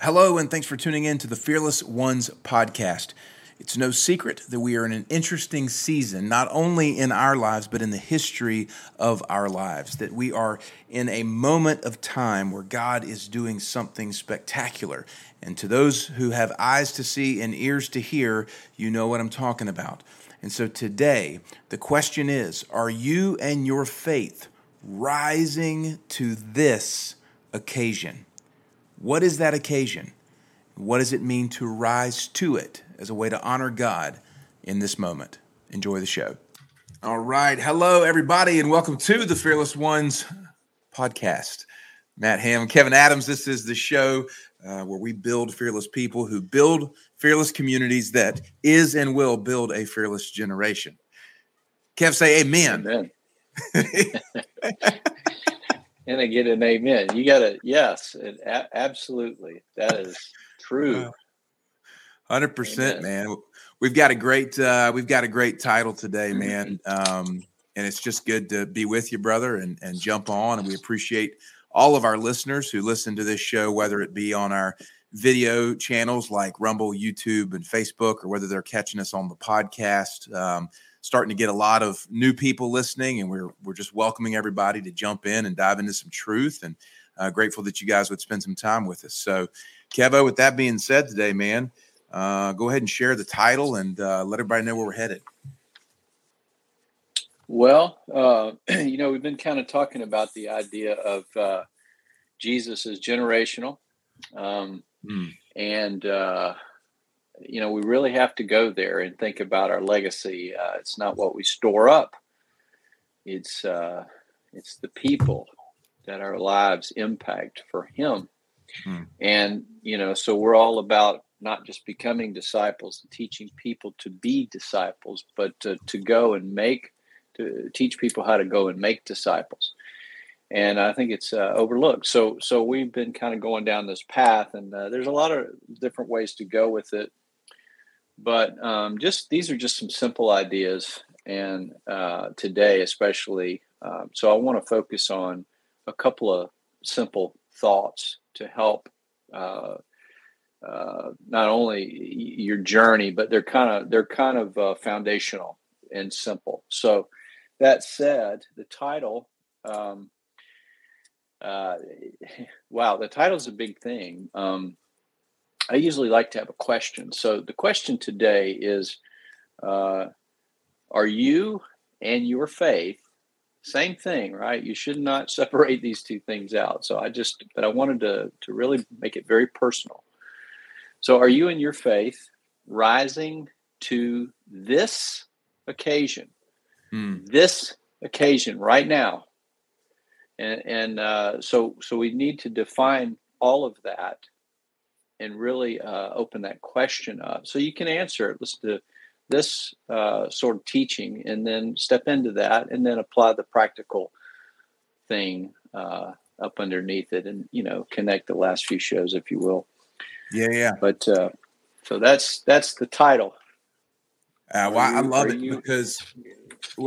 Hello, and thanks for tuning in to the Fearless Ones podcast. It's no secret that we are in an interesting season, not only in our lives, but in the history of our lives, that we are in a moment of time where God is doing something spectacular. And to those who have eyes to see and ears to hear, you know what I'm talking about. And so today, the question is, are you and your faith rising to this occasion? What is that occasion? What does it mean to rise to it as a way to honor God in this moment? Enjoy the show. All right. Hello, everybody, and welcome to the Fearless Ones podcast. Matt Hamm, Kevin Adams, this is the show where we build fearless people who build fearless communities that is and will build a fearless generation. Kev, say amen. Amen. And I get an amen. You got it. Yes, absolutely. That is true. 100%, man. We've got a great title today, man. And it's just good to be with you, brother, and jump on. And we appreciate all of our listeners who listen to this show, whether it be on our video channels like Rumble, YouTube, and Facebook, or whether they're catching us on the podcast. Starting to get a lot of new people listening, and we're just welcoming everybody to jump in and dive into some truth, and grateful that you guys would spend some time with us. So, Kevo, with that being said today, man, go ahead and share the title and let everybody know where we're headed. Well, we've been kind of talking about the idea of Jesus is generational, and we really have to go there and think about our legacy. It's not what we store up. It's the people that our lives impact for him. And, so we're all about not just becoming disciples and teaching people to be disciples, but to teach people how to go and make disciples. And I think it's overlooked. So we've been kind of going down this path, and there's a lot of different ways to go with it. But these are just some simple ideas, and today especially. So I want to focus on a couple of simple thoughts to help not only your journey, but they're kind of foundational and simple. So that said, the title. Wow, the title's a big thing. I usually like to have a question. So the question today is, are you and your faith, same thing, right? You should not separate these two things out. So I wanted to really make it very personal. So are you and your faith rising to this occasion? This occasion right now. And so we need to define all of that and really open that question up. So you can answer it. Listen to this sort of teaching, and then step into that, and then apply the practical thing up underneath it, and connect the last few shows, if you will. Yeah. But so that's the title. I love it because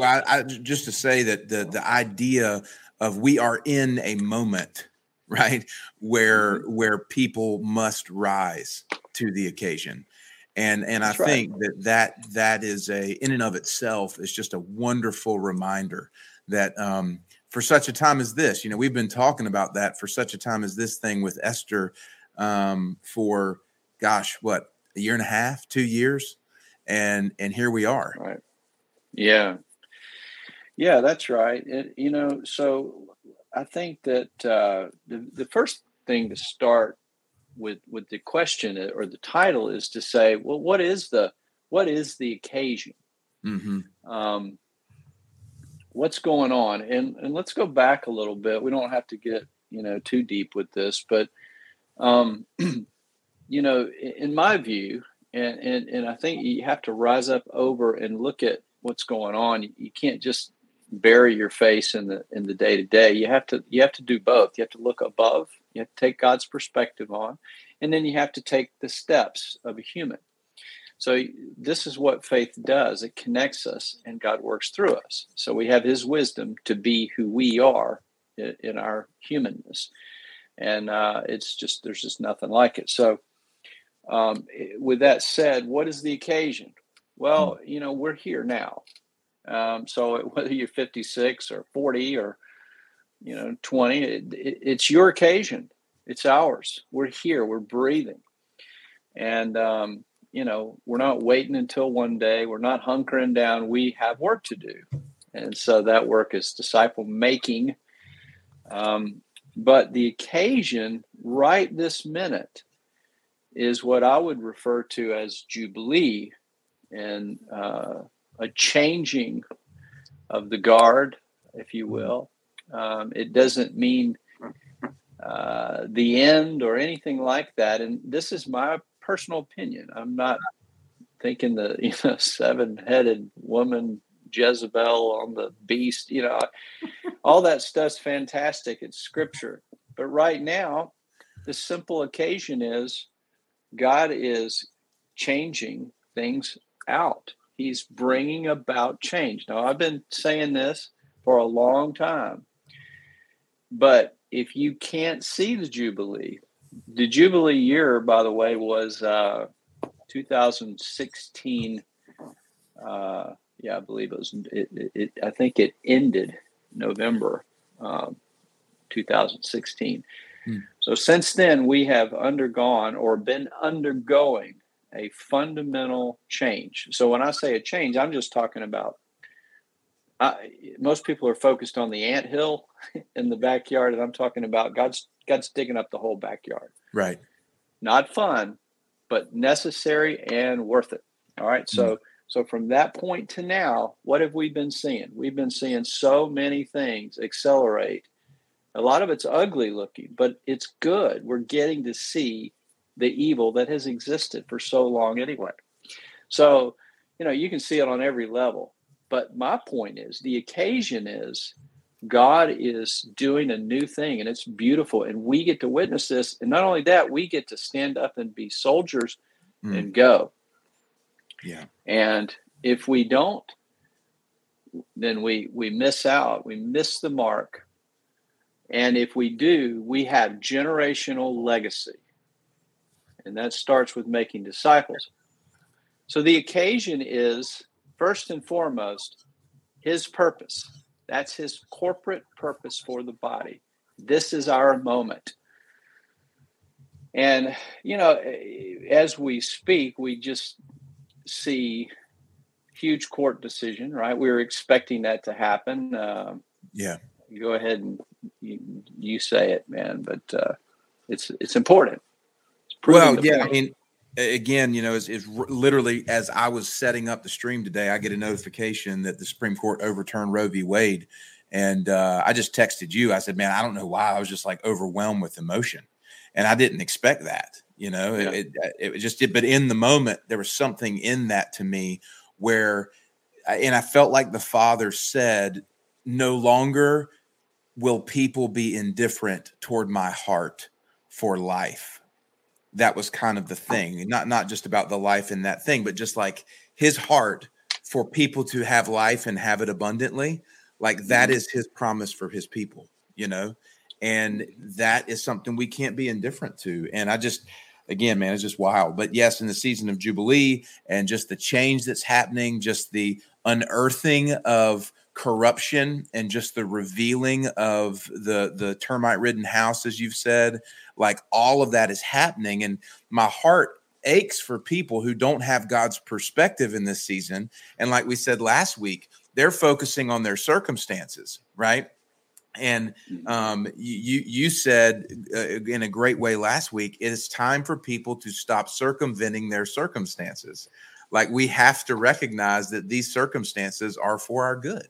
I just to say that the idea of we are in a moment, right, where people must rise to the occasion. And I think that is in and of itself is just a wonderful reminder that for such a time as this, we've been talking about that for such a time as this thing with Esther for, gosh, what, a year and a half, 2 years? And here we are. Right. Yeah. Yeah, that's right. So I think that the first thing to start with the question or the title is to say, well, what is the occasion? Mm-hmm. What's going on? And let's go back a little bit. We don't have to get too deep with this, but in my view, and I think you have to rise up over and look at what's going on. You can't just bury your face in the day to day. You have to do both. You have to look above. You have to take God's perspective on, and then you have to take the steps of a human. So this is what faith does. It connects us, and God works through us. So we have his wisdom to be who we are in our humanness. And it's just, there's just nothing like it. So with that said, what is the occasion? Well, you know, we're here now. So whether you're 56 or 40 or, you know, 20, it's your occasion. It's ours. We're here. We're breathing. And, you know, we're not waiting until one day. We're not hunkering down. We have work to do. And so that work is disciple making. But the occasion right this minute is what I would refer to as Jubilee, and a changing of the guard, if you will. It doesn't mean the end or anything like that. And this is my personal opinion. I'm not thinking the seven-headed woman Jezebel on the beast. You know, all that stuff's fantastic. It's scripture. But right now, the simple occasion is God is changing things out. He's bringing about change. Now, I've been saying this for a long time, but if you can't see the Jubilee year, by the way, was 2016. Yeah, I believe it was. I think it ended November 2016. So since then, we have undergone or been undergoing a fundamental change. So when I say a change, I'm just talking about, most people are focused on the anthill in the backyard, and I'm talking about God's digging up the whole backyard. Right. Not fun, but necessary and worth it. All right. So from that point to now, what have we been seeing? We've been seeing so many things accelerate. A lot of it's ugly looking, but it's good. We're getting to see the evil that has existed for so long anyway. So, you know, you can see it on every level. But my point is, the occasion is God is doing a new thing, and it's beautiful. And we get to witness this. And not only that, we get to stand up and be soldiers and go. Yeah. And if we don't, then we miss out. We miss the mark. And if we do, we have generational legacy. And that starts with making disciples. So the occasion is, first and foremost, his purpose. That's his corporate purpose for the body. This is our moment. And, you know, as we speak, we just see huge court decision, right? We were expecting that to happen. Yeah. Go ahead and you say it, man, but it's important. Well, yeah, I mean, again, you know, it's literally as I was setting up the stream today, I get a notification that the Supreme Court overturned Roe v. Wade. And I just texted you. I said, man, I don't know why. I was just like overwhelmed with emotion. And I didn't expect that, you know. Yeah. But in the moment, there was something in that to me and I felt like the Father said, no longer will people be indifferent toward my heart for life. That was kind of the thing, not just about the life in that thing, but just like his heart for people to have life and have it abundantly. Like that is his promise for his people, you know, and that is something we can't be indifferent to. And I just, again, man, it's just wild. But yes, in the season of Jubilee and just the change that's happening, just the unearthing of corruption and just the revealing of the termite-ridden house, as you've said, like all of that is happening. And my heart aches for people who don't have God's perspective in this season. And like we said last week, they're focusing on their circumstances, right? And you said in a great way last week, it is time for people to stop circumventing their circumstances. Like we have to recognize that these circumstances are for our good.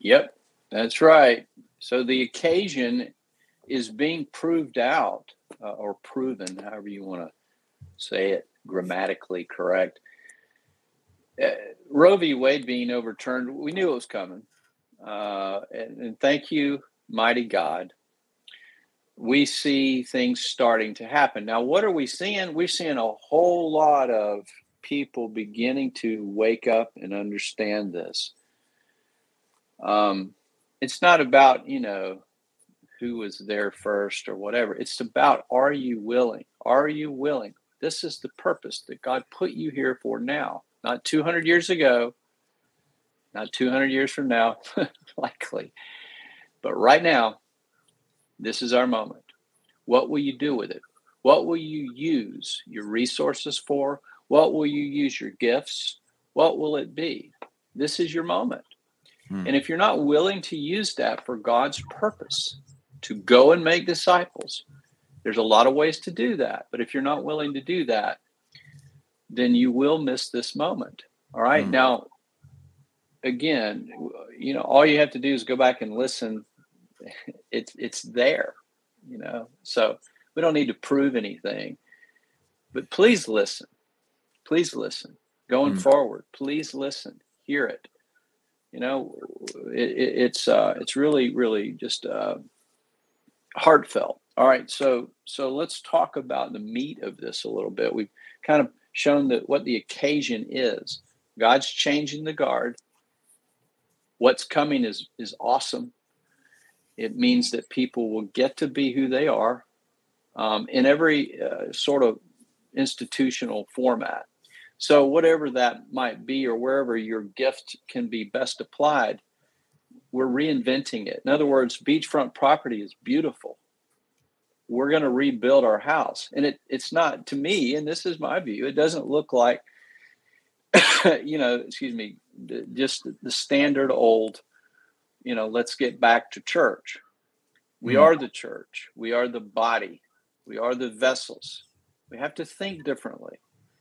Yep, that's right. So the occasion is being proved out or proven, however you want to say it grammatically correct. Roe v. Wade being overturned, we knew it was coming. And thank you, mighty God. We see things starting to happen. Now, what are we seeing? We're seeing a whole lot of people beginning to wake up and understand this. It's not about, you know, who was there first or whatever. It's about, are you willing? Are you willing? This is the purpose that God put you here for now, not 200 years ago, not 200 years from now, likely. But right now, this is our moment. What will you do with it? What will you use your resources for? What will you use your gifts? What will it be? This is your moment. And if you're not willing to use that for God's purpose, to go and make disciples, there's a lot of ways to do that. But if you're not willing to do that, then you will miss this moment. All right. Now, again, you know, all you have to do is go back and listen. It's there, you know, so we don't need to prove anything, but please listen. Please listen. Going forward, please listen, hear it. You know, it's really, really just heartfelt. All right. So let's talk about the meat of this a little bit. We've kind of shown that what the occasion is. God's changing the guard. What's coming is awesome. It means that people will get to be who they are in every sort of institutional format. So whatever that might be or wherever your gift can be best applied, we're reinventing it. In other words, beachfront property is beautiful. We're going to rebuild our house. And it's not, to me, and this is my view, it doesn't look like, you know, excuse me, just the standard old, you know, let's get back to church. We are the church. We are the body. We are the vessels. We have to think differently.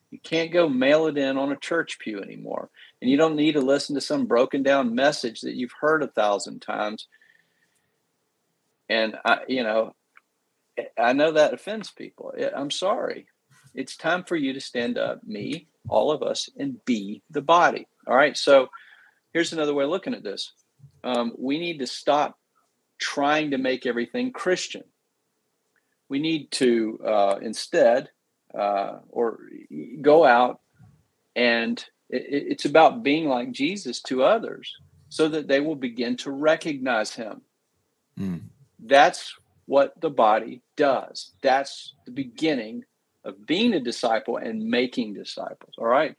You can't go mail it in on a church pew anymore. And you don't need to listen to some broken down message that you've heard 1,000 times. And, I know that offends people. I'm sorry. It's time for you to stand up, me, all of us, and be the body. All right. So here's another way of looking at this. We need to stop trying to make everything Christian. We need to instead... or go out, and it's about being like Jesus to others so that they will begin to recognize him. That's what the body does. That's the beginning of being a disciple and making disciples. All right.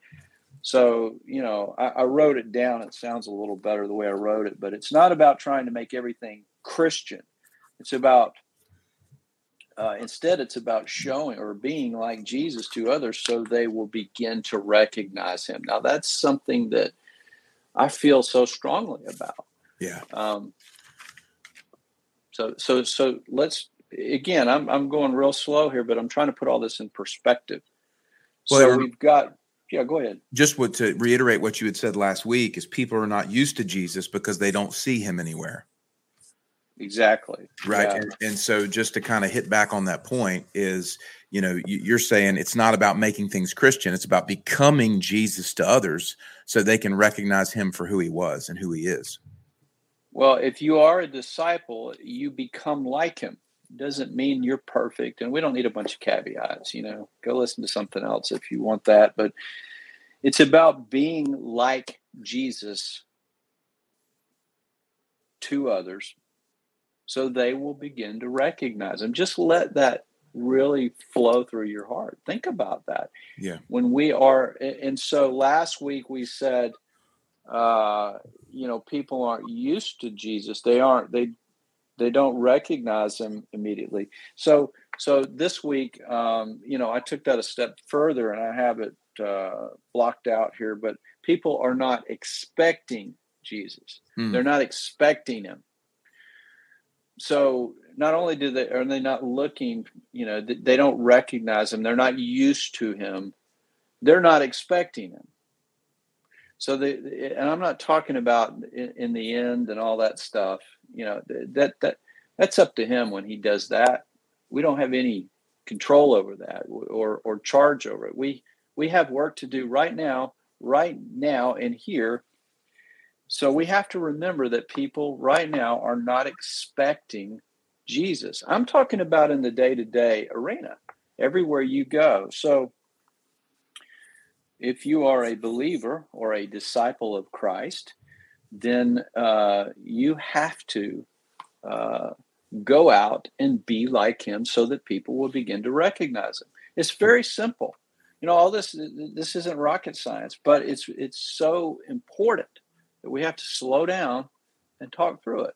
So, you know, I wrote it down. It sounds a little better the way I wrote it, but it's not about trying to make everything Christian. It's about instead, it's about showing or being like Jesus to others so they will begin to recognize him. Now, that's something that I feel so strongly about. Yeah. So let's, again, I'm going real slow here, but I'm trying to put all this in perspective. Well, so we've got, yeah, go ahead. Just to reiterate what you had said last week is people are not used to Jesus because they don't see him anywhere. Exactly. Right. Yeah. And so just to kind of hit back on that point is, you know, you're saying it's not about making things Christian. It's about becoming Jesus to others so they can recognize him for who he was and who he is. Well, if you are a disciple, you become like him. It doesn't mean you're perfect. And we don't need a bunch of caveats, you know, go listen to something else if you want that. But it's about being like Jesus to others, so they will begin to recognize him. Just let that really flow through your heart. Think about that. Yeah. When we are, and so last week we said, you know, people aren't used to Jesus. They aren't. They don't recognize him immediately. So this week, you know, I took that a step further, and I have it blocked out here. But people are not expecting Jesus. They're not expecting him. So not only are they not looking, you know, they don't recognize him. They're not used to him. They're not expecting him. So and I'm not talking about in the end and all that stuff, you know, that's up to him when he does that. We don't have any control over that or charge over it. We have work to do right now and here. So we have to remember that people right now are not expecting Jesus. I'm talking about in the day-to-day arena, everywhere you go. So if you are a believer or a disciple of Christ, then you have to go out and be like him so that people will begin to recognize him. It's very simple. You know, all this isn't rocket science, but it's so important that we have to slow down and talk through it.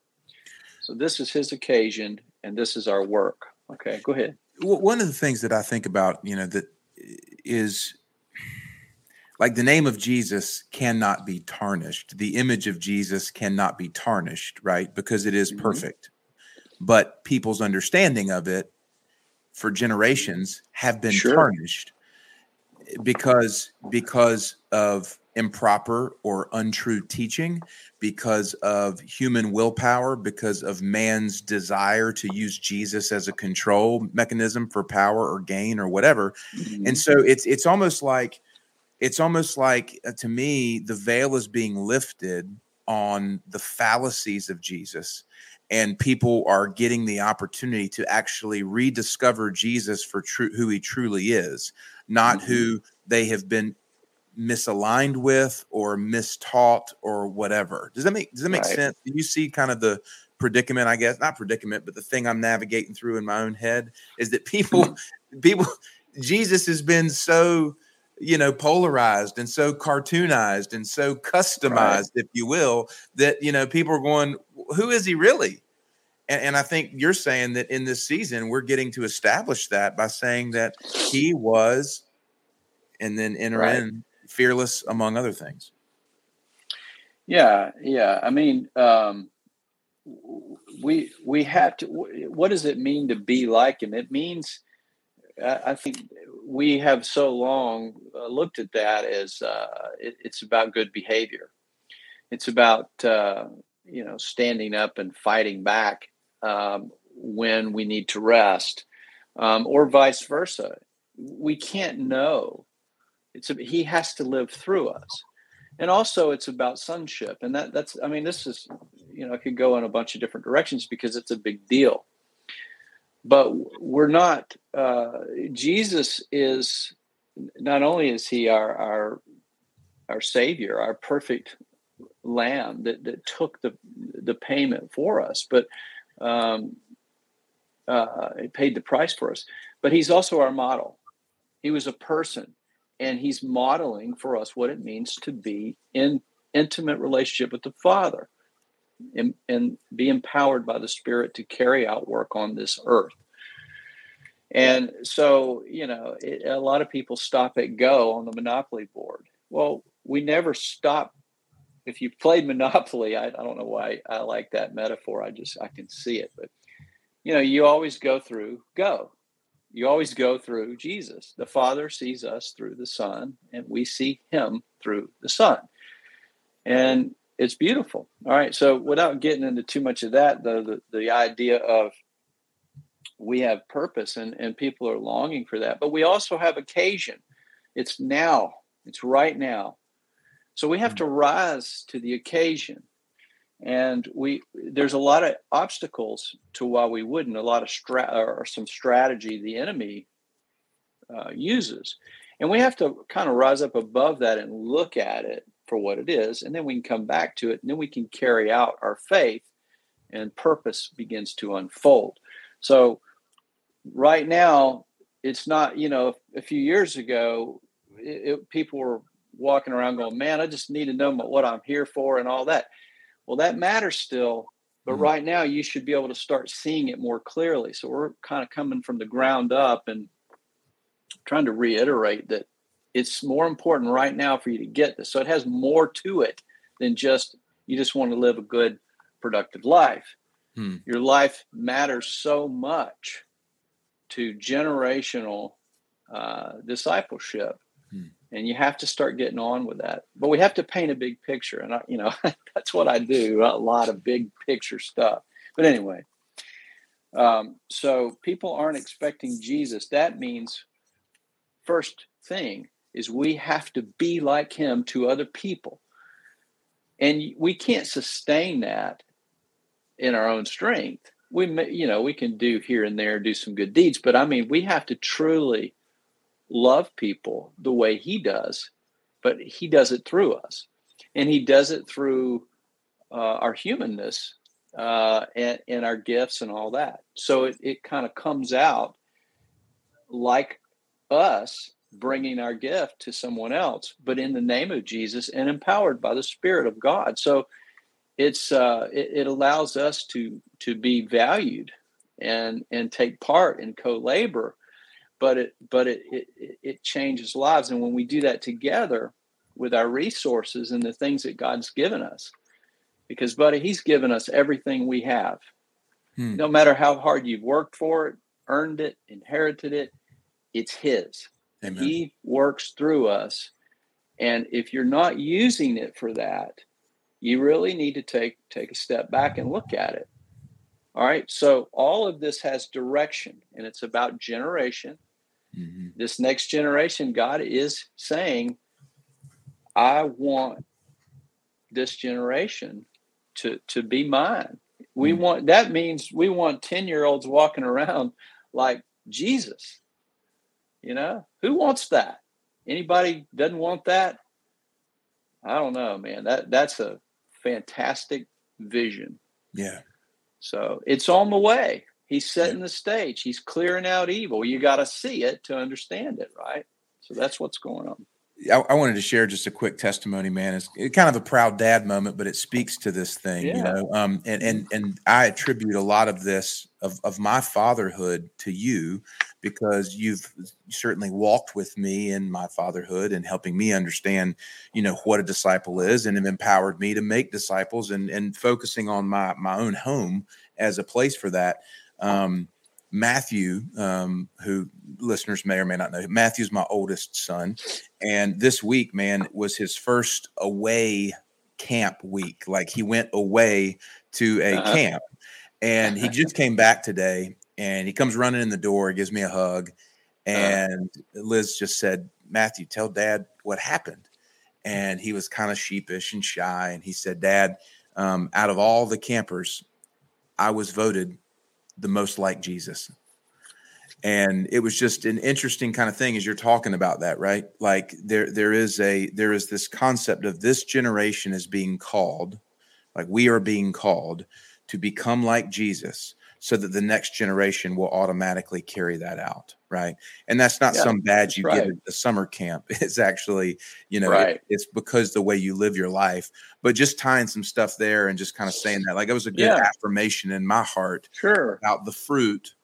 So this is his occasion, and this is our work. Okay, go ahead. One of the things that I think about, you know, that is like the name of Jesus cannot be tarnished. The image of Jesus cannot be tarnished, right? Because it is perfect. But people's understanding of it for generations have been tarnished because of improper or untrue teaching, because of human willpower, because of man's desire to use Jesus as a control mechanism for power or gain or whatever. And so it's almost like to me, the veil is being lifted on the fallacies of Jesus, and people are getting the opportunity to actually rediscover Jesus for who he truly is, not who they have been misaligned with or mistaught or whatever. Does that make sense? Do you see kind of the predicament, I guess, not predicament, but the thing I'm navigating through in my own head is that people, Jesus has been so, you know, polarized and so cartoonized and so customized, if you will, that, you know, people are going, who is he really? And I think you're saying that in this season, we're getting to establish that by saying that he was, and then enter in fearless, among other things. Yeah. I mean, we have to, what does it mean to be like him? It means, I think we have so long looked at that as it's about good behavior. It's about, you know, standing up and fighting back when we need to rest, or vice versa. We can't know. He has to live through us. And also it's about sonship. And that's, I mean, this is, you know, it could go in a bunch of different directions because it's a big deal. But we're not, Jesus is, not only is he our Savior, our perfect lamb that took the payment for us, but it paid the price for us. But he's also our model. He was a person, and he's modeling for us what it means to be in intimate relationship with the Father and be empowered by the Spirit to carry out work on this earth. And so, you know, a lot of people stop at Go on the Monopoly board. Well, we never stop. If you played Monopoly, I don't know why I like that metaphor. I can see it, but you know, you always go through Go. You always go through Jesus. The Father sees us through the Son, and we see him through the Son. And it's beautiful. All right. So without getting into too much of that, though, the idea of we have purpose and people are longing for that, but we also have occasion. It's now. It's right now. So we have to rise to the occasion. And there's a lot of obstacles to why we wouldn't, a lot of some strategy the enemy uses. And we have to kind of rise up above that and look at it for what it is. And then we can come back to it, and then we can carry out our faith, and purpose begins to unfold. So right now, it's not, you know, a few years ago, people were walking around going, man, I just need to know what I'm here for and all that. Well, that matters still, but right now you should be able to start seeing it more clearly. So we're kind of coming from the ground up and trying to reiterate that it's more important right now for you to get this. So it has more to it than just, you just want to live a good, productive life. Your life matters so much to generational discipleship. And you have to start getting on with that. But we have to paint a big picture. And, you know, that's what I do, a lot of big picture stuff. But anyway, so people aren't expecting Jesus. That means first thing is we have to be like him to other people. And we can't sustain that in our own strength. We can do here and there, do some good deeds. But, I mean, we have to truly love people the way he does, but he does it through us, and he does it through our humanness and our gifts and all that. So it kind of comes out like us bringing our gift to someone else, but in the name of Jesus and empowered by the Spirit of God. So it allows us to be valued and take part in co-labor, but it changes lives. And when we do that together with our resources and the things that God's given us, because buddy, He's given us everything we have. No matter how hard you've worked for it, earned it, inherited it, it's His. Amen. He works through us. And if you're not using it for that, you really need to take a step back and look at it. All right. So all of this has direction, and it's about generation. Mm-hmm. This next generation, God is saying, I want this generation to be mine. We want, that means we want 10-year-olds walking around like Jesus. You know, who wants that? Anybody doesn't want that? I don't know, man. That's a fantastic vision. Yeah. So it's on the way. He's setting the stage. He's clearing out evil. You got to see it to understand it, right? So that's what's going on. I wanted to share just a quick testimony, man. It's kind of a proud dad moment, but it speaks to this thing, you know. And I attribute a lot of this of my fatherhood to you, because you've certainly walked with me in my fatherhood and helping me understand, you know, what a disciple is, and have empowered me to make disciples, and focusing on my own home as a place for that. Matthew, who listeners may or may not know, Matthew's my oldest son. And this week, man, was his first away camp week. Like, he went away to a camp, and he just came back today, and he comes running in the door, gives me a hug. And Liz just said, Matthew, tell Dad what happened. And he was kind of sheepish and shy. And he said, Dad, out of all the campers, I was voted the most like Jesus. And it was just an interesting kind of thing as you're talking about that, right? Like there is this concept of this generation is being called, like we are being called to become like Jesus, so that the next generation will automatically carry that out, right? And that's not some badge you get at the summer camp. It's actually, you know, it's because the way you live your life. But just tying some stuff there and just kind of saying that, like, it was a good affirmation in my heart about the fruit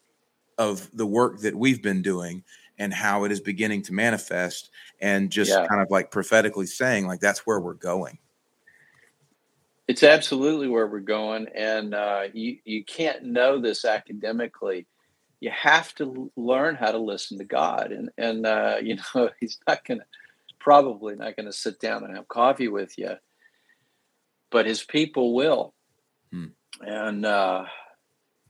of the work that we've been doing and how it is beginning to manifest, and just kind of like prophetically saying, like, that's where we're going. It's absolutely where we're going, and you can't know this academically. You have to learn how to listen to God, and you know, He's probably not gonna sit down and have coffee with you, but His people will, and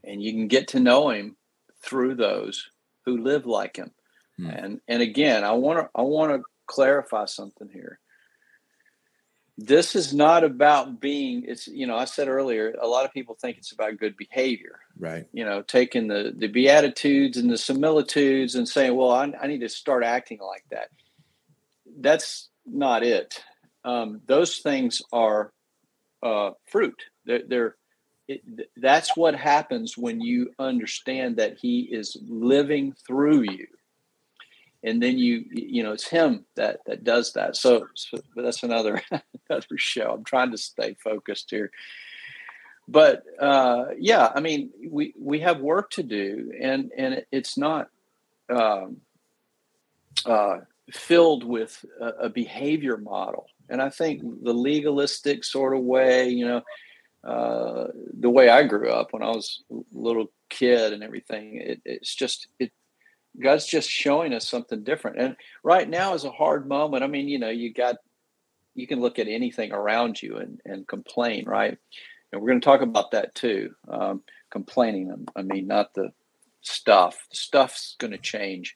you can get to know Him through those who live like Him, and again, I want to clarify something here. This is not about being, it's, you know, I said earlier, a lot of people think it's about good behavior, right? You know, taking the Beatitudes and the similitudes and saying, well, I need to start acting like that. That's not it. Those things are fruit. That's what happens when you understand that He is living through you. And then you know, it's Him that does that. So but that's another show. I'm trying to stay focused here. But I mean, we have work to do, and it's not filled with a behavior model. And I think the legalistic sort of way, you know, the way I grew up when I was a little kid and everything, it's just God's just showing us something different. And right now is a hard moment. I mean, you know, you can look at anything around you and complain, right? And we're going to talk about that too. Complaining, I mean, not the stuff. The stuff's going to change.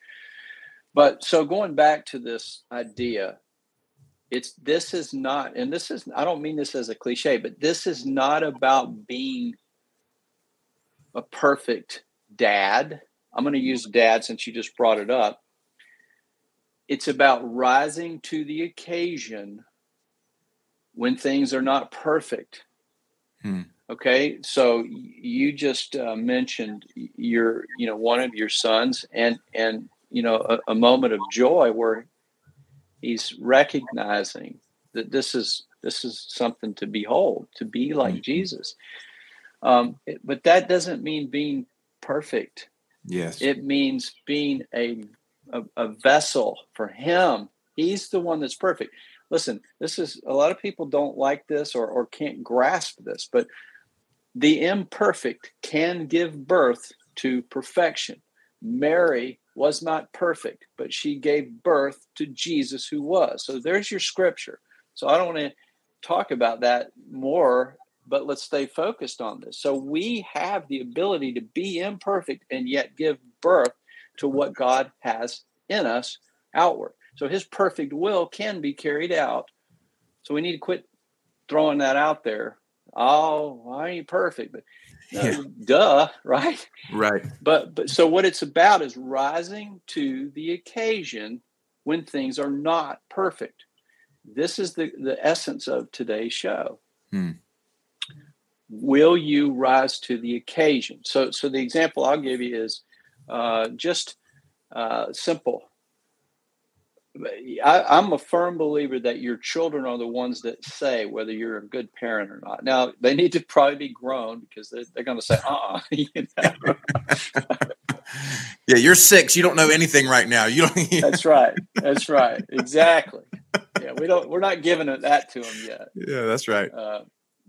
But so going back to this idea, I don't mean this as a cliche, but this is not about being a perfect dad. I'm going to use dad since you just brought it up. It's about rising to the occasion when things are not perfect, Okay, so you just mentioned your, you know, one of your sons, and you know, a moment of joy where he's recognizing that this is something to behold, to be like Jesus. But that doesn't mean being perfect. Yes, it means being a vessel for Him. He's the one that's perfect. Listen, this is, a lot of people don't like this or can't grasp this, but the imperfect can give birth to perfection. Mary was not perfect, but she gave birth to Jesus who was. So there's your scripture. So I don't want to talk about that more, but let's stay focused on this. So we have the ability to be imperfect and yet give birth to what God has in us outward. So His perfect will can be carried out. So we need to quit throwing that out there. Oh, I ain't perfect, but no, yeah. Duh, right? Right. But so what it's about is rising to the occasion when things are not perfect. This is the essence of today's show. Hmm. Will you rise to the occasion? So the example I'll give you is simple. I'm a firm believer that your children are the ones that say whether you're a good parent or not. Now, they need to probably be grown because they're going to say, you know? Yeah, you're 6. You don't know anything right now. You don't. That's right. That's right. Exactly. Yeah, we're not giving that to them yet. Yeah, that's right.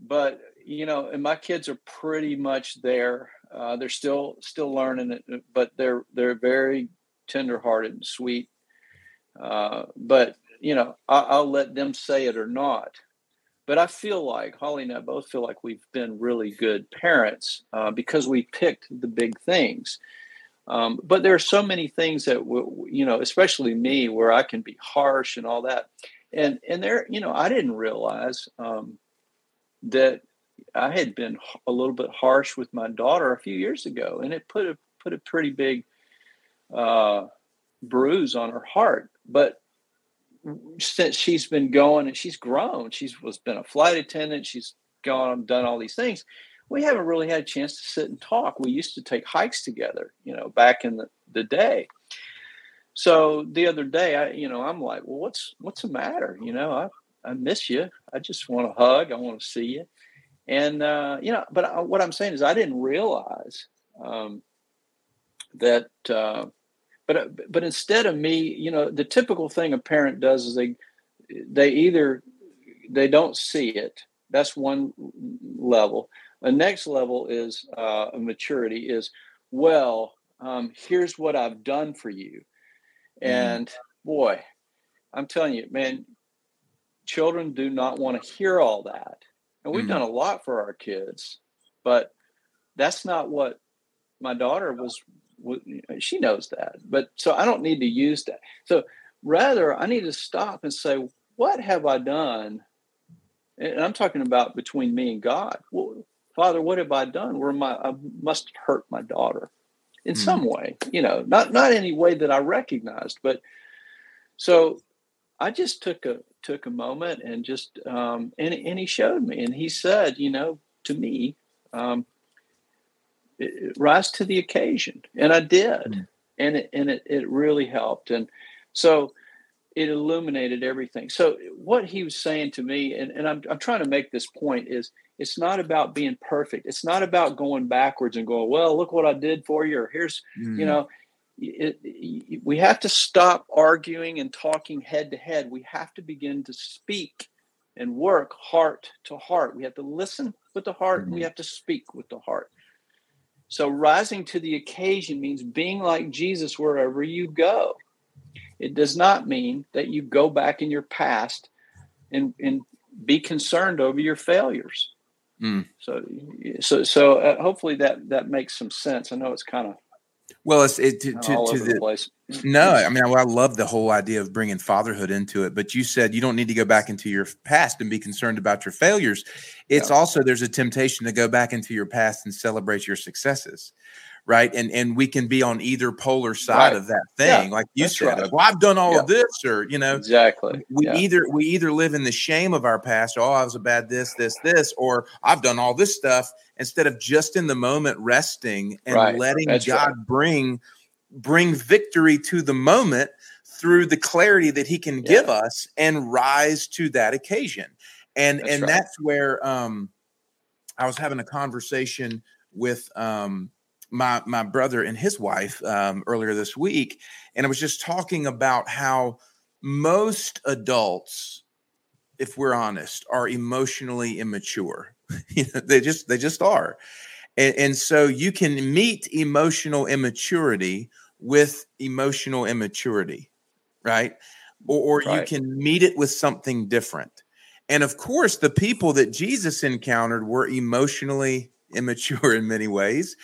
But, you know, and my kids are pretty much there. They're still learning it, but they're very tenderhearted and sweet. But, you know, I'll let them say it or not. But I feel like, Holly and I both feel like we've been really good parents because we picked the big things. But there are so many things that, you know, especially me, where I can be harsh and all that. And there, you know, I didn't realize that I had been a little bit harsh with my daughter a few years ago. And it put a pretty big bruise on her heart. But since she's been going and she's grown, she's been a flight attendant, she's gone, done all these things. We haven't really had a chance to sit and talk. We used to take hikes together, you know, back in the day. So the other day, I'm like, well, what's the matter? You know, I miss you. I just want a hug. I want to see you. And, you know, but what I'm saying is I didn't realize that, But instead of me, you know, the typical thing a parent does is they don't see it. That's one level. The next level is maturity is, well, here's what I've done for you. And boy, I'm telling you, man, children do not want to hear all that. And we've done a lot for our kids, but that's not what my daughter was. She knows that, but so I don't need to use that. So rather, I need to stop and say, what have I done? And I'm talking about between me and God. Well, Father, what have I done where I must hurt my daughter in some way, you know, not any way that I recognized, but so I just took a moment and just, and He showed me, and He said, you know, to me, rise to the occasion. And I did. And it really helped. And so it illuminated everything. So what He was saying to me, and I'm trying to make this point, is it's not about being perfect. It's not about going backwards and going, well, look what I did for you. Or here's, you know, we have to stop arguing and talking head to head. We have to begin to speak and work heart to heart. We have to listen with the heart. And we have to speak with the heart. So rising to the occasion means being like Jesus wherever you go. It does not mean that you go back in your past and be concerned over your failures. So hopefully that makes some sense. I know it's kind of all over the place. No, I mean, I love the whole idea of bringing fatherhood into it, but you said you don't need to go back into your past and be concerned about your failures. It's also, there's a temptation to go back into your past and celebrate your successes, right? And we can be on either polar side of that thing. Yeah. Like you said, right. Like, well, I've done all of this, or, you know, exactly. We either live in the shame of our past. Oh, I was a bad this, or I've done all this stuff, instead of just in the moment resting and letting God bring victory to the moment through the clarity that he can give us and rise to that occasion. And that's where, I was having a conversation with, my brother and his wife, earlier this week. And I was just talking about how most adults, if we're honest, are emotionally immature. You know, they just are. And so you can meet emotional immaturity with emotional immaturity, right? Or you can meet it with something different. And of course, the people that Jesus encountered were emotionally immature in many ways.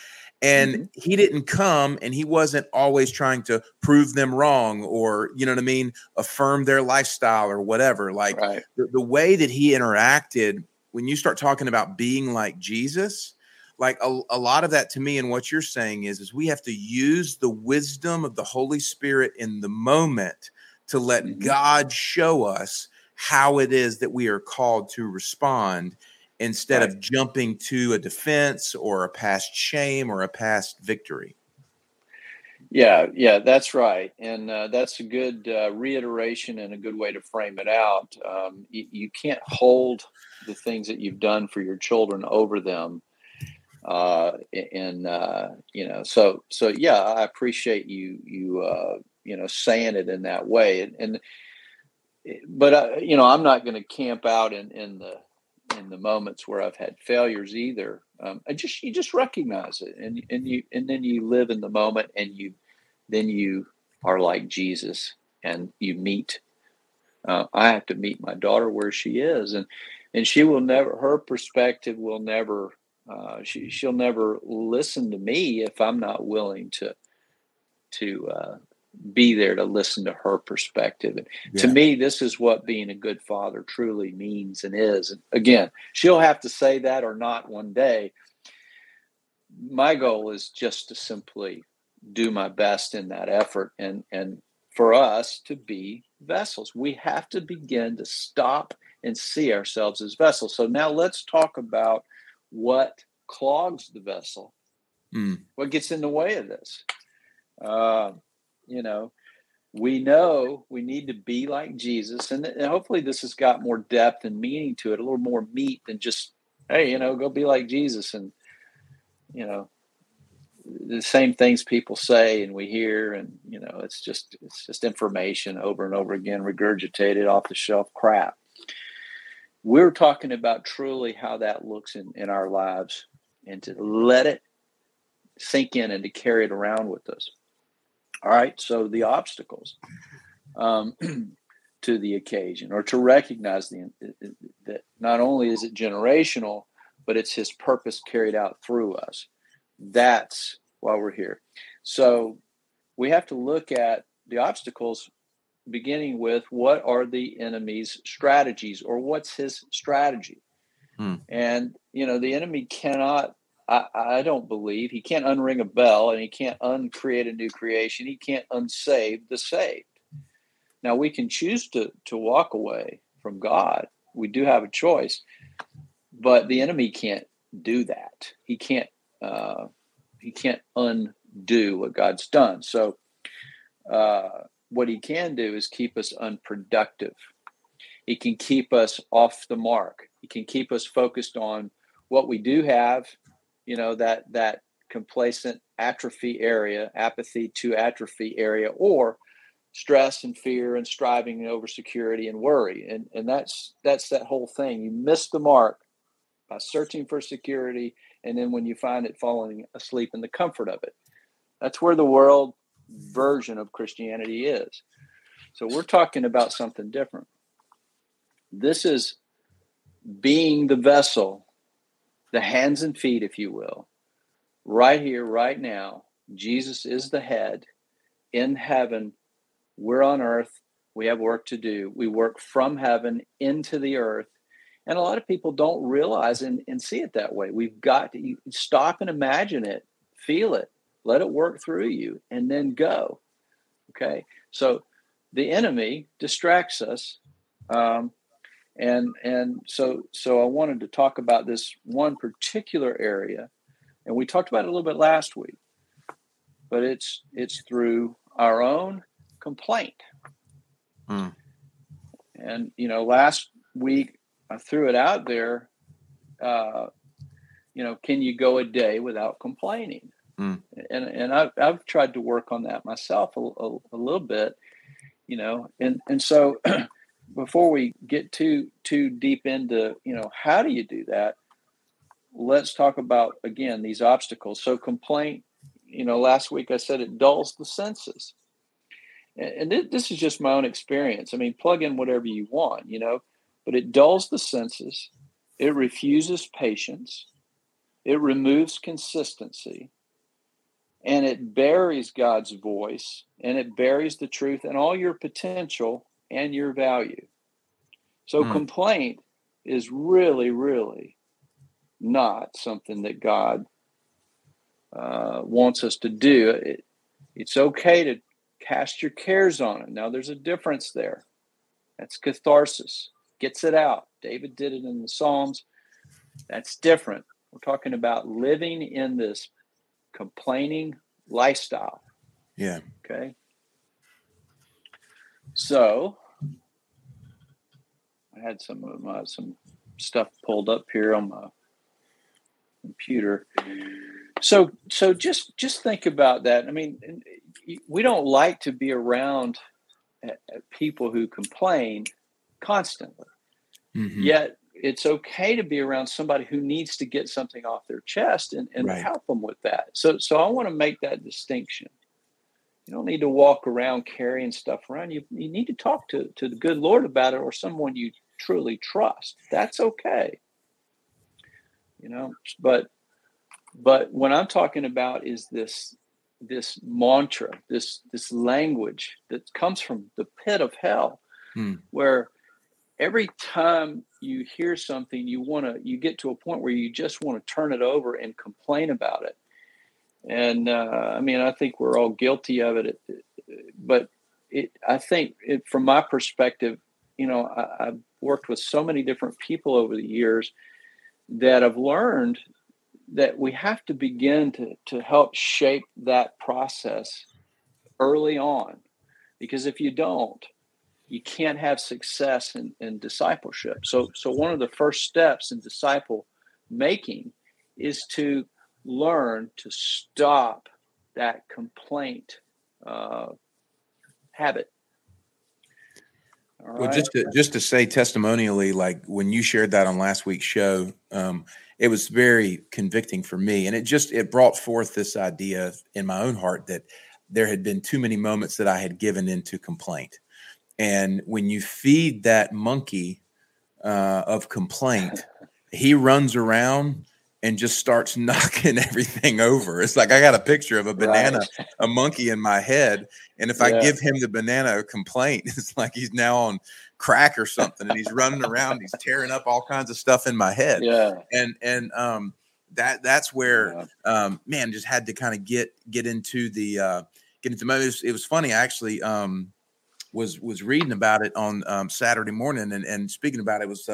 And he didn't come, and he wasn't always trying to prove them wrong or, you know what I mean, affirm their lifestyle or whatever. Like the way that he interacted, when you start talking about being like Jesus, like a lot of that to me and what you're saying is we have to use the wisdom of the Holy Spirit in the moment to let God show us how it is that we are called to respond, instead of jumping to a defense or a past shame or a past victory. Yeah, that's right. And that's a good reiteration and a good way to frame it out. You can't hold the things that you've done for your children over them. So I appreciate you saying it in that way. But I'm not going to camp out in the moments where I've had failures either. You just recognize it and then you live in the moment, and then you are like Jesus, and you meet, I have to meet my daughter where she is, and she will never, her perspective will never, she'll never listen to me if I'm not willing to be there to listen to her perspective. And to me, this is what being a good father truly means and is. And again, she'll have to say that or not one day. My goal is just to simply do my best in that effort. And for us to be vessels, we have to begin to stop and see ourselves as vessels. So now let's talk about what clogs the vessel, what gets in the way of this. We know we need to be like Jesus, and hopefully this has got more depth and meaning to it, a little more meat than just, hey, go be like Jesus. And, the same things people say and we hear, and, it's just information over and over again, regurgitated off the shelf crap. We're talking about truly how that looks in our lives, and to let it sink in and to carry it around with us. All right, so the obstacles to the occasion, or to recognize that not only is it generational, but it's his purpose carried out through us. That's why we're here. So we have to look at the obstacles, beginning with what are the enemy's strategies, or what's his strategy? And, the enemy cannot, I don't believe, he can't unring a bell, and he can't uncreate a new creation. He can't unsave the saved. Now, we can choose to walk away from God. We do have a choice, but the enemy can't do that. He can't undo what God's done. So what he can do is keep us unproductive. He can keep us off the mark. He can keep us focused on what we do have, that complacent apathy to atrophy area, or stress and fear and striving and over security and worry. And that's that whole thing. You miss the mark by searching for security, and then when you find it, falling asleep in the comfort of it. That's where the world version of Christianity is. So we're talking about something different. This is being the vessel, the hands and feet, if you will, right here, right now. Jesus is the head in heaven. We're on earth. We have work to do. We work from heaven into the earth. And a lot of people don't realize and see it that way. We've got to stop and imagine it, feel it, Let it work through you and then go. Okay. So the enemy distracts us. So I wanted to talk about this one particular area, and we talked about it a little bit last week, but it's through our own complaint. Mm. And, you know, last week I threw it out there, can you go a day without complaining? Mm. And I've tried to work on that myself a little bit, you know, and so before we get too deep into, you know, how do you do that? Let's talk about, again, these obstacles. So complaint, you know, last week I said it dulls the senses. And this is just my own experience. I mean, plug in whatever you want, you know, but it dulls the senses. It refuses patience. It removes consistency. And it buries God's voice, and it buries the truth and all your potential and your value. So complaint is really, really not something that God wants us to do. It's okay to cast your cares on him. Now, there's a difference there. That's catharsis. Gets it out. David did it in the Psalms. That's different. We're talking about living in this complaining lifestyle. Yeah. Okay. So I had some stuff pulled up here on my computer. So just think about that. I mean, we don't like to be around people who complain constantly. Mm-hmm. Yet it's okay to be around somebody who needs to get something off their chest and right. help them with that. So I want to make that distinction. You don't need to walk around carrying stuff around. You need to talk to the good Lord about it, or someone you truly trust. That's okay. You know, but what I'm talking about is this mantra, this language that comes from the pit of hell, where every time you hear something, you get to a point where you just want to turn it over and complain about it. And, I mean, I think we're all guilty of it, but from my perspective, you know, I've worked with so many different people over the years that I've learned that we have to begin to help shape that process early on, because if you don't, you can't have success in discipleship. So one of the first steps in disciple making is to learn to stop that complaint habit. All right. Well, just to say testimonially, like when you shared that on last week's show, it was very convicting for me, and it brought forth this idea in my own heart that there had been too many moments that I had given into complaint. And when you feed that monkey of complaint, he runs around and just starts knocking everything over. It's like I got a picture of a banana, right. a monkey in my head. And if I give him the banana a complaint, it's like he's now on crack or something. And he's running around, he's tearing up all kinds of stuff in my head. Yeah. And that's where, man, just had to kind of get into the, it was funny. I actually was reading about it on Saturday morning and speaking about it was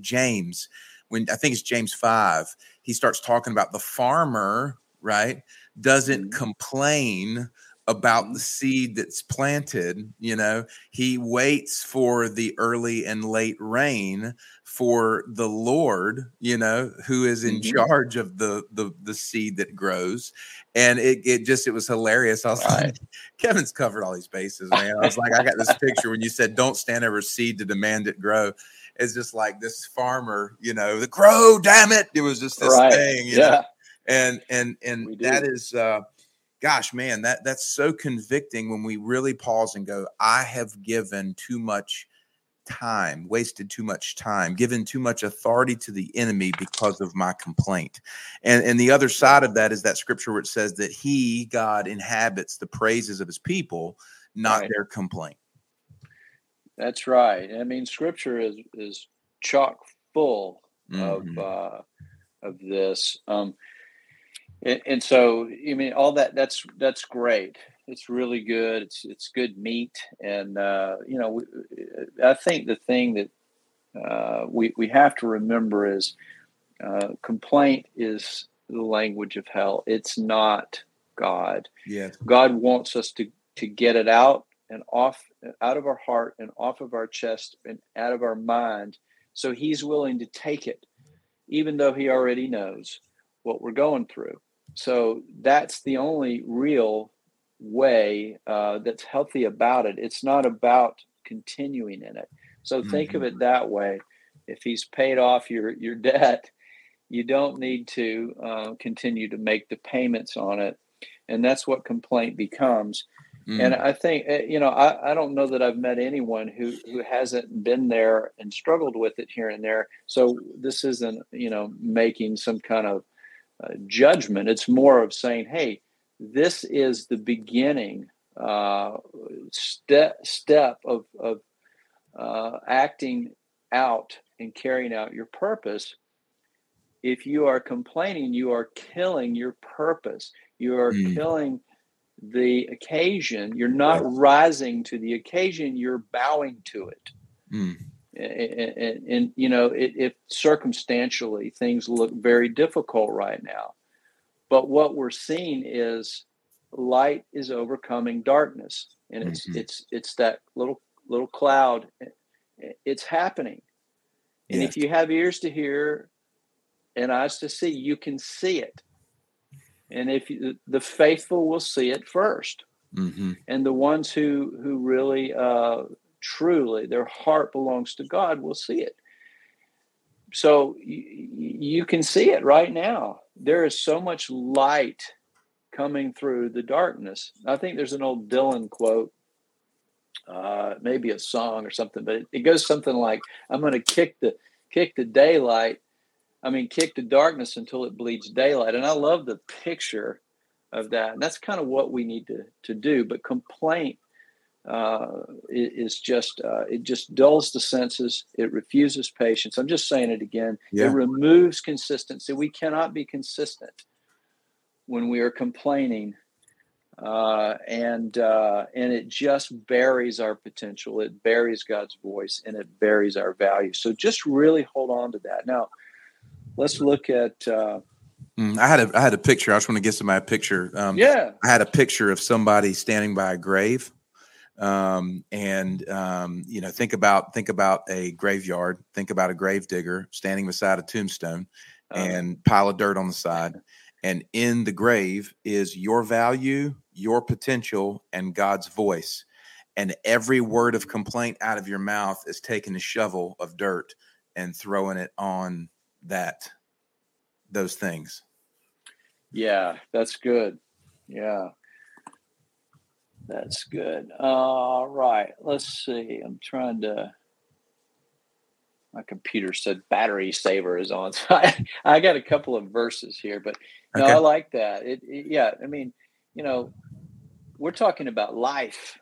James. When I think it's James 5, he starts talking about the farmer, right, doesn't complain about the seed that's planted. You know, he waits for the early and late rain for the Lord, you know, who is in charge of the seed that grows. And it was hilarious. I was like, Kevin's covered all these bases, man. I was like, I got this picture when you said, don't stand over seed to demand it grow. It's just like this farmer, you know, the crow, damn it. It was just this thing. You know? And that is, gosh, man, that's so convicting when we really pause and go, I have given too much time, wasted too much time, given too much authority to the enemy because of my complaint. And the other side of that is that scripture where it says that he, God, inhabits the praises of his people, not their complaint. That's right. I mean, scripture is chock full of this. And so, I mean, all that's great. It's really good. It's good meat. And, you know, I think the thing that we have to remember is complaint is the language of hell. It's not God. Yeah. God wants us to get it out and out of our heart and off of our chest and out of our mind. So he's willing to take it, even though he already knows what we're going through. So that's the only real way that's healthy about it. It's not about continuing in it. So think of it that way. If he's paid off your debt, you don't need to continue to make the payments on it. And that's what complaint becomes. And I think, you know, I don't know that I've met anyone who hasn't been there and struggled with it here and there. So this isn't, you know, making some kind of judgment. It's more of saying, hey, this is the beginning step of acting out and carrying out your purpose. If you are complaining, you are killing your purpose. You are killing the occasion. You're not rising to the occasion, you're bowing to it. And you know, if circumstantially things look very difficult right now, but what we're seeing is light is overcoming darkness, and it's that little cloud. It's happening. And if you have ears to hear and eyes to see, you can see it. And if the faithful will see it first, and the ones who really truly their heart belongs to God will see it. So you can see it right now. There is so much light coming through the darkness. I think there's an old Dylan quote, maybe a song or something, but it goes something like, "I'm going to kick the daylight. I mean, kick the darkness until it bleeds daylight." And I love the picture of that. And that's kind of what we need to do. But complaint is just, it just dulls the senses. It refuses patience. I'm just saying it again. Yeah. It removes consistency. We cannot be consistent when we are complaining. And it just buries our potential. It buries God's voice, and it buries our value. So just really hold on to that. Now, let's look at. I had a picture. I just want to get somebody a picture. I had a picture of somebody standing by a grave, you know, think about a graveyard. Think about a grave digger standing beside a tombstone, and pile of dirt on the side, and in the grave is your value, your potential, and God's voice. And every word of complaint out of your mouth is taking a shovel of dirt and throwing it on those things. Yeah, that's good. Yeah, that's good. All right, let's see. I'm trying to. My computer said battery saver is on, so I got a couple of verses here, but no, okay. I like that. Yeah, I mean, you know, we're talking about life,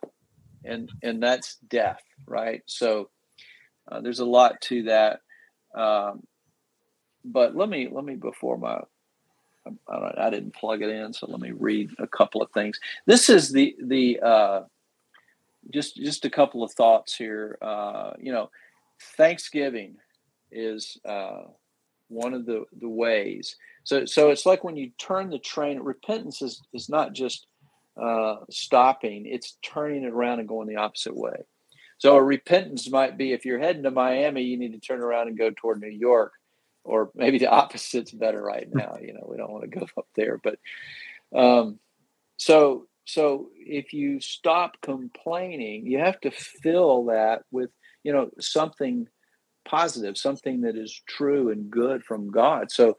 and that's death, right? So there's a lot to that. But let me before I didn't plug it in, so let me read a couple of things. This is the just a couple of thoughts here. You know, Thanksgiving is one of the ways. So it's like when you turn the train. Repentance is not just stopping; it's turning it around and going the opposite way. So a repentance might be, if you're heading to Miami, you need to turn around and go toward New York. Or maybe the opposite's better right now. You know, we don't want to go up there. But so if you stop complaining, you have to fill that with, you know, something positive, something that is true and good from God. So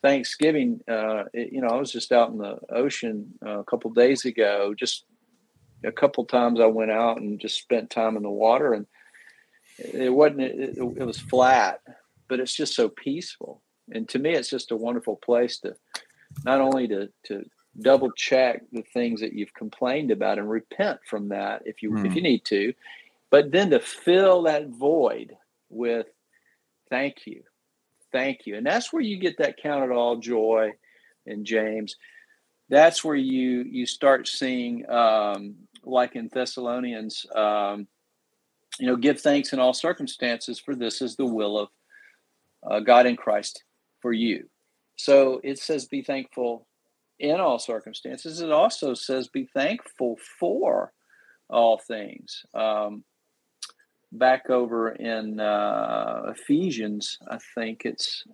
Thanksgiving, you know, I was just out in the ocean a couple days ago. Just a couple times I went out and just spent time in the water, and it was flat. But it's just so peaceful. And to me, it's just a wonderful place to not only to double check the things that you've complained about and repent from that if you need to, but then to fill that void with thank you. And that's where you get that count it all joy, and James, that's where you start seeing, like in Thessalonians, give thanks in all circumstances, for this is the will of God in Christ for you. So it says, be thankful in all circumstances. It also says, be thankful for all things. Back over in Ephesians, I think it's,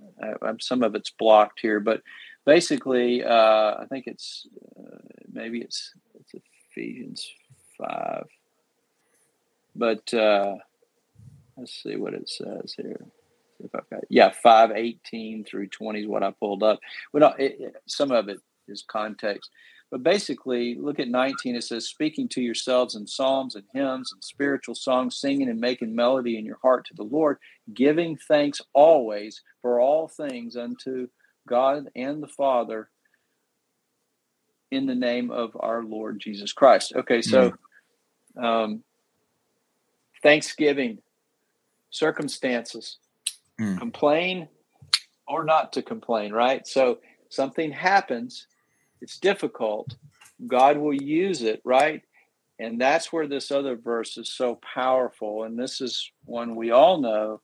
some of it's blocked here, but basically, I think it's, maybe it's Ephesians 5, but let's see what it says here. If I've got, 5:18 through 20 is what I pulled up. Well, some of it is context, but basically, look at 19. It says, "Speaking to yourselves in psalms and hymns and spiritual songs, singing and making melody in your heart to the Lord, giving thanks always for all things unto God and the Father, in the name of our Lord Jesus Christ." Okay, so thanksgiving, circumstances. Complain or not to complain, right? So something happens, it's difficult, God will use it, right? And that's where this other verse is so powerful. And this is one we all know.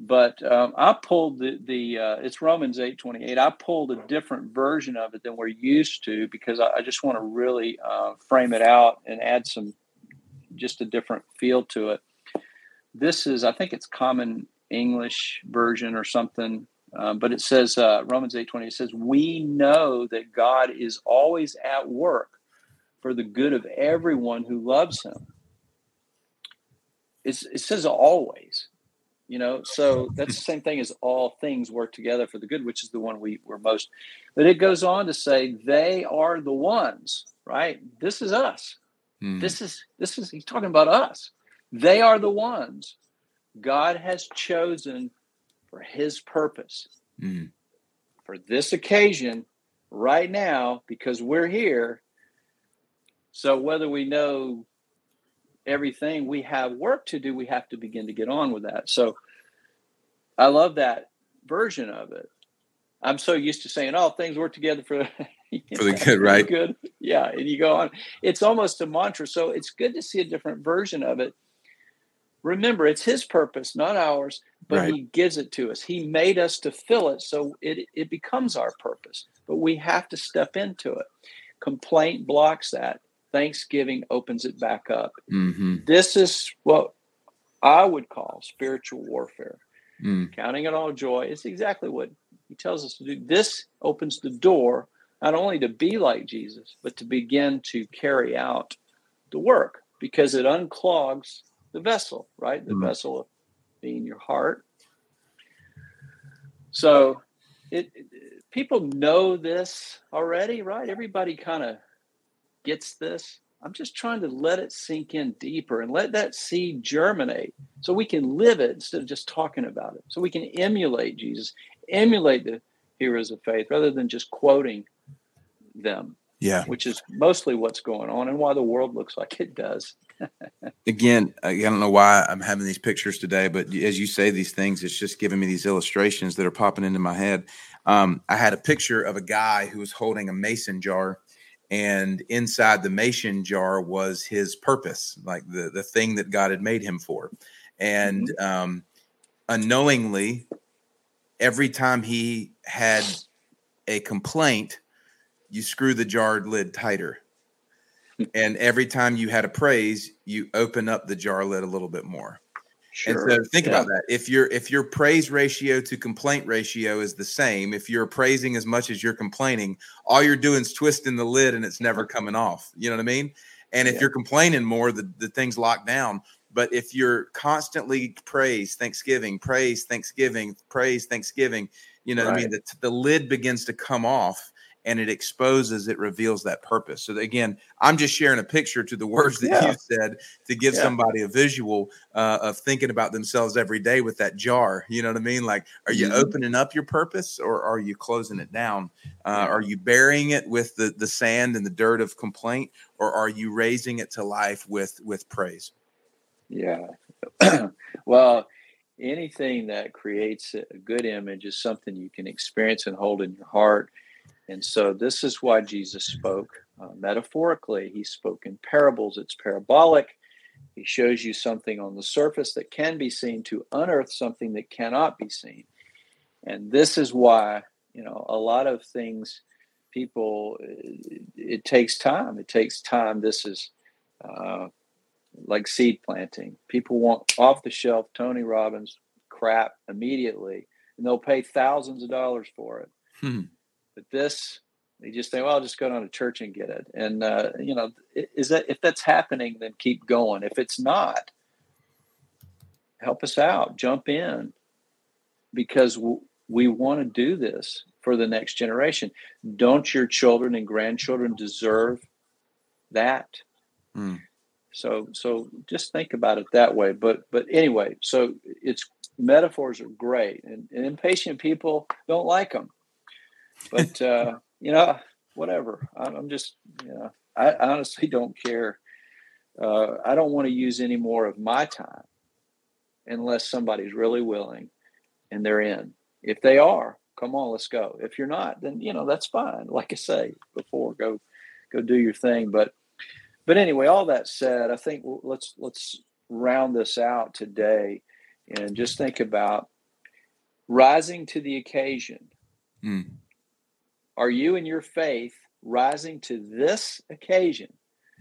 But I pulled the it's Romans 8:28. I pulled a different version of it than we're used to, because I just want to really frame it out and add just a different feel to it. This is, I think it's Common English Version or something, but it says, Romans 8:20, it says, "We know that God is always at work for the good of everyone who loves him." It says always. So that's the same thing as all things work together for the good, which is the one we're most. But it goes on to say, they are the ones, right? This is us. This is he's talking about us. They are the ones God has chosen for his purpose. For this occasion, right now, because we're here. So whether we know everything, we have work to do. We have to begin to get on with that. So I love that version of it. I'm so used to saying, "All things work together for the good," right? Good, yeah. And you go on. It's almost a mantra. So it's good to see a different version of it. Remember, it's his purpose, not ours, but right. He gives it to us. He made us to fill it, so it becomes our purpose. But we have to step into it. Complaint blocks that. Thanksgiving opens it back up. This is what I would call spiritual warfare. Counting it all joy. It's exactly what he tells us to do. This opens the door not only to be like Jesus, but to begin to carry out the work, because it unclogs the vessel, right? The vessel of being your heart. So people know this already, right? Everybody kind of gets this. I'm just trying to let it sink in deeper and let that seed germinate so we can live it instead of just talking about it. So we can emulate Jesus, emulate the heroes of faith rather than just quoting them. Yeah. Which is mostly what's going on and why the world looks like it does. Again, I don't know why I'm having these pictures today, but as you say these things, it's just giving me these illustrations that are popping into my head. I had a picture of a guy who was holding a mason jar, and inside the mason jar was his purpose, like the thing that God had made him for. And unknowingly, every time he had a complaint, you screw the jar lid tighter. And every time you had a praise, you open up the jar lid a little bit more. Sure. And so think about that. If your praise ratio to complaint ratio is the same, if you're praising as much as you're complaining, all you're doing is twisting the lid and it's never coming off. You know what I mean? And if you're complaining more, the thing's locked down. But if you're constantly praise, thanksgiving, you know what I mean? The lid begins to come off. And it exposes, it reveals that purpose. So again, I'm just sharing a picture to the words that you said to give somebody a visual of thinking about themselves every day with that jar. You know what I mean? Like, are you opening up your purpose, or are you closing it down? Are you burying it with the sand and the dirt of complaint, or are you raising it to life with praise? Yeah. Well, anything that creates a good image is something you can experience and hold in your heart. And so this is why Jesus spoke metaphorically. He spoke in parables. It's parabolic. He shows you something on the surface that can be seen to unearth something that cannot be seen. And this is why, you know, a lot of things, people, it takes time. It takes time. This is like seed planting. People want off-the-shelf Tony Robbins crap immediately, and they'll pay thousands of dollars for it. Hmm. But this, they just think, well, I'll just go down to church and get it. And, you know, is that, if that's happening, then keep going. If it's not, help us out. Jump in, because we want to do this for the next generation. Don't your children and grandchildren deserve that? Mm. So just think about it that way. But anyway, so it's, metaphors are great, and impatient people don't like them. But, you know, whatever. I'm just, you know, I honestly don't care. I don't want to use any more of my time unless somebody's really willing and they're in. If they are, come on, let's go. If you're not, then, you know, that's fine. Like I say before, go do your thing. But anyway, all that said, I think let's round this out today and just think about rising to the occasion. Mm. Are you in your faith rising to this occasion?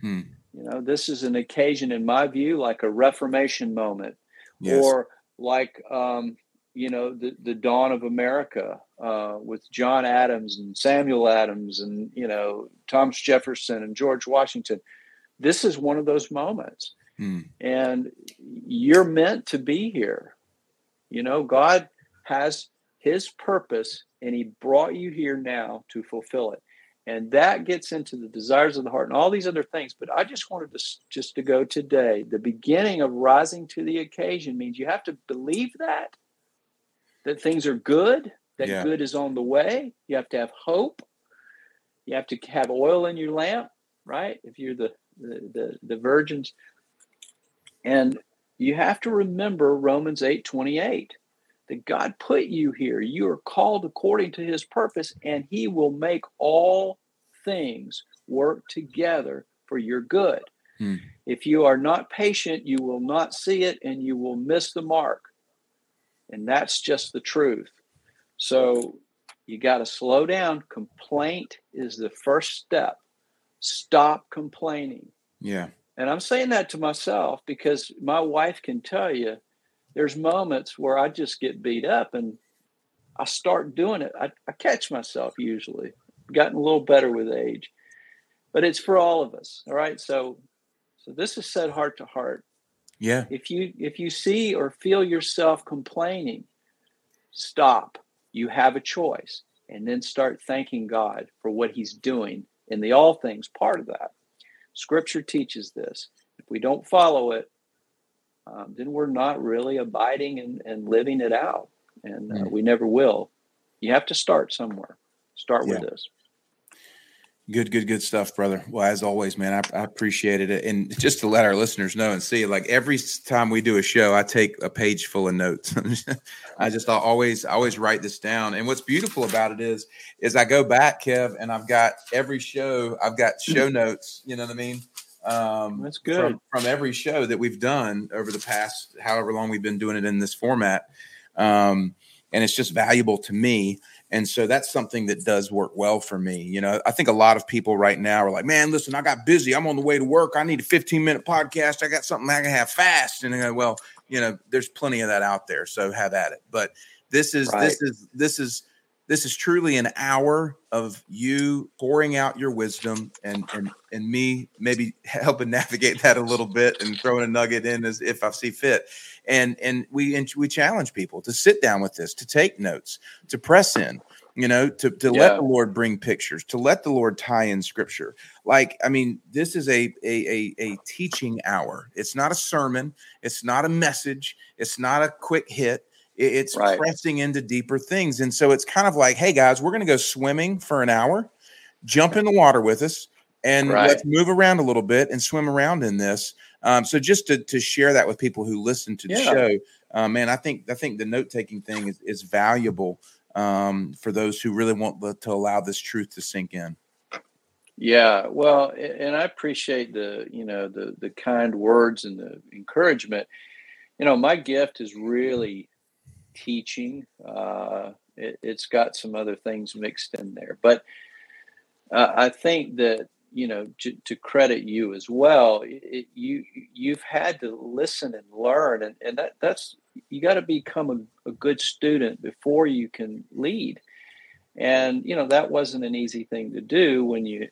Mm. You know, this is an occasion, in my view, like a Reformation moment. Yes. Or like, you know, the dawn of America with John Adams and Samuel Adams and, you know, Thomas Jefferson and George Washington. This is one of those moments. Mm. And you're meant to be here. You know, God has his purpose, and he brought you here now to fulfill it. And that gets into the desires of the heart and all these other things. But I just wanted to just to go today. The beginning of rising to the occasion means you have to believe that things are good, that good is on the way. You have to have hope. You have to have oil in your lamp, right? If you're the virgins. And you have to remember Romans 8:28, that God put you here. You are called according to his purpose, and he will make all things work together for your good. Hmm. If you are not patient, you will not see it, and you will miss the mark. And that's just the truth. So you got to slow down. Complaint is the first step. Stop complaining. Yeah. And I'm saying that to myself, because my wife can tell you, there's moments where I just get beat up and I start doing it. I catch myself usually. I've gotten a little better with age, but it's for all of us. All right. So this is said heart to heart. Yeah. If you see or feel yourself complaining, stop. You have a choice, and then start thanking God for what he's doing in the all things part of that. Scripture teaches this. If we don't follow it, then we're not really abiding and living it out. And we never will. You have to start somewhere. Start with this. Good stuff, brother. Well, as always, man, I appreciated it. And just to let our listeners know and see, like every time we do a show, I take a page full of notes. I always write this down. And what's beautiful about it is I go back, Kev, and I've got every show. I've got show notes. You know what I mean? That's good. From every show that we've done over the past, however long we've been doing it in this format. And it's just valuable to me. And so that's something that does work well for me. You know, I think a lot of people right now are like, man, listen, I got busy. I'm on the way to work. I need a 15-minute podcast. I got something I can have fast. And I go, well, you know, there's plenty of that out there. So have at it. But this is truly an hour of you pouring out your wisdom and me maybe helping navigate that a little bit and throwing a nugget in as if I see fit. And we challenge people to sit down with this, to take notes, to press in, you know, to let the Lord bring pictures, to let the Lord tie in scripture. Like, I mean, this is a teaching hour. It's not a sermon. It's not a message. It's not a quick hit. It's pressing into deeper things. And so it's kind of like, hey, guys, we're going to go swimming for an hour. Jump in the water with us, and let's move around a little bit and swim around in this. So just to share that with people who listen to the show, man, I think the note-taking thing is valuable for those who really want to allow this truth to sink in. Yeah, well, and I appreciate the kind words and the encouragement. You know, my gift is really teaching. It's got some other things mixed in there, but I think that, you know, to credit you as well, you've had to listen and learn, and that's you got to become a good student before you can lead. And, you know, that wasn't an easy thing to do when you,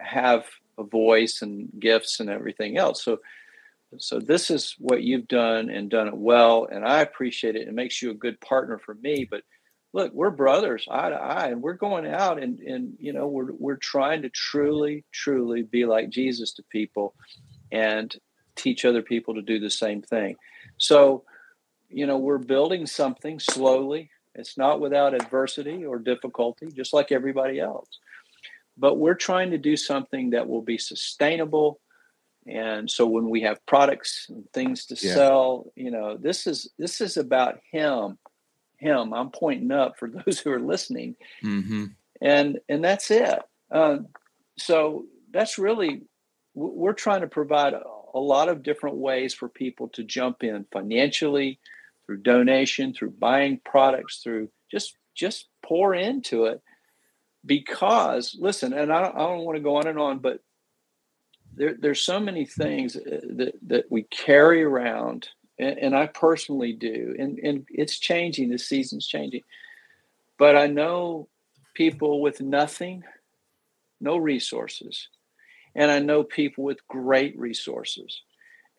have a voice and gifts and everything else. So this is what you've done, and done it well. And I appreciate it. It makes you a good partner for me. But look, we're brothers eye to eye, and we're going out and we're trying to truly, truly be like Jesus to people and teach other people to do the same thing. So, we're building something slowly. It's not without adversity or difficulty, just like everybody else. But we're trying to do something that will be sustainable. And so when we have products and things to sell, this is about him. I'm pointing up for those who are listening. Mm-hmm. And that's it. So that's really, we're trying to provide a lot of different ways for people to jump in financially, through donation, through buying products, through just pour into it. Because listen, and I don't want to go on and on, but there's so many things that we carry around, and I personally do, and it's changing, the season's changing. But I know people with nothing, no resources, and I know people with great resources,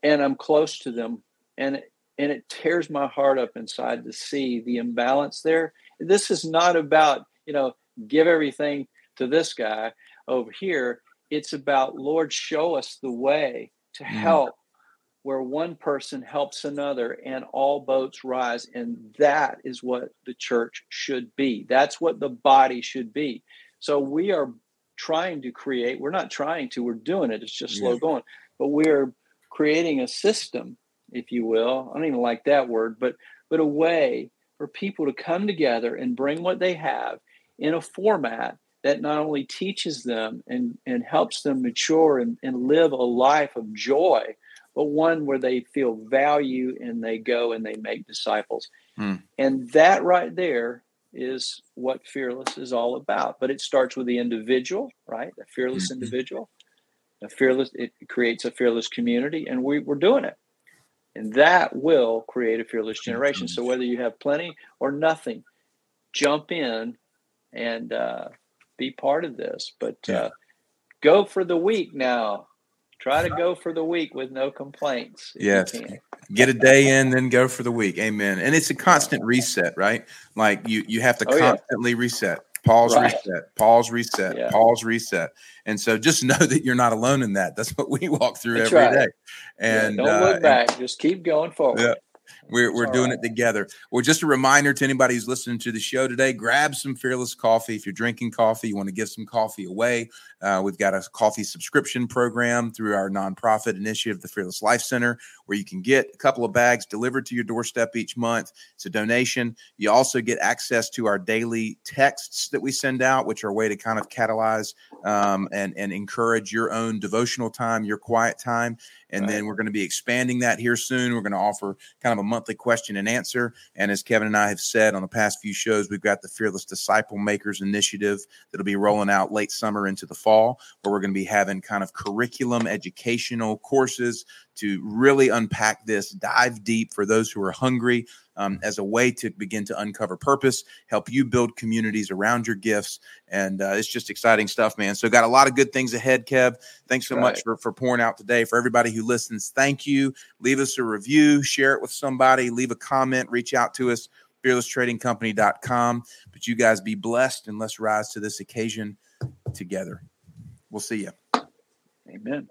and I'm close to them, and it tears my heart up inside to see the imbalance there. This is not about, give everything to this guy over here. It's about, Lord, show us the way to help where one person helps another and all boats rise. And that is what the church should be. That's what the body should be. So we are trying to create, we're not trying to, we're doing it. It's just slow going, but we're creating a system, if you will. I don't even like that word, but a way for people to come together and bring what they have in a format that not only teaches them and helps them mature and live a life of joy, but one where they feel value and they go and they make disciples. Mm. And that right there is what Fearless is all about. But it starts with the individual, right? A fearless individual. It creates a fearless community, and we're doing it. And that will create a fearless generation. So whether you have plenty or nothing, jump in and be part of this. But go for the week now. Try to go for the week with no complaints. Yes. Get a day in, then go for the week. Amen. And it's a constant reset, right? Like you have to constantly reset. Pause, right. Reset, pause, reset, pause, reset. And so just know that you're not alone in that. That's what we walk through every day. And don't look back. Just keep going forward. Yeah. We're doing it together. Well, just a reminder to anybody who's listening to the show today, grab some Fearless coffee. If you're drinking coffee, you want to give some coffee away. We've got a coffee subscription program through our nonprofit initiative, the Fearless Life Center, where you can get a couple of bags delivered to your doorstep each month. It's a donation. You also get access to our daily texts that we send out, which are a way to kind of catalyze and encourage your own devotional time, your quiet time. And then we're going to be expanding that here soon. We're going to offer kind of a monthly question and answer. And as Kevin and I have said on the past few shows, we've got the Fearless Disciple Makers Initiative that'll be rolling out late summer into the fall, where we're going to be having kind of curriculum educational courses to really unpack this, dive deep for those who are hungry, as a way to begin to uncover purpose, help you build communities around your gifts. And it's just exciting stuff, man. So got a lot of good things ahead, Kev. Thanks so much for pouring out today. For everybody who listens, thank you. Leave us a review, share it with somebody, leave a comment, reach out to us, fearlesstradingcompany.com. But you guys be blessed, and let's rise to this occasion together. We'll see you. Amen.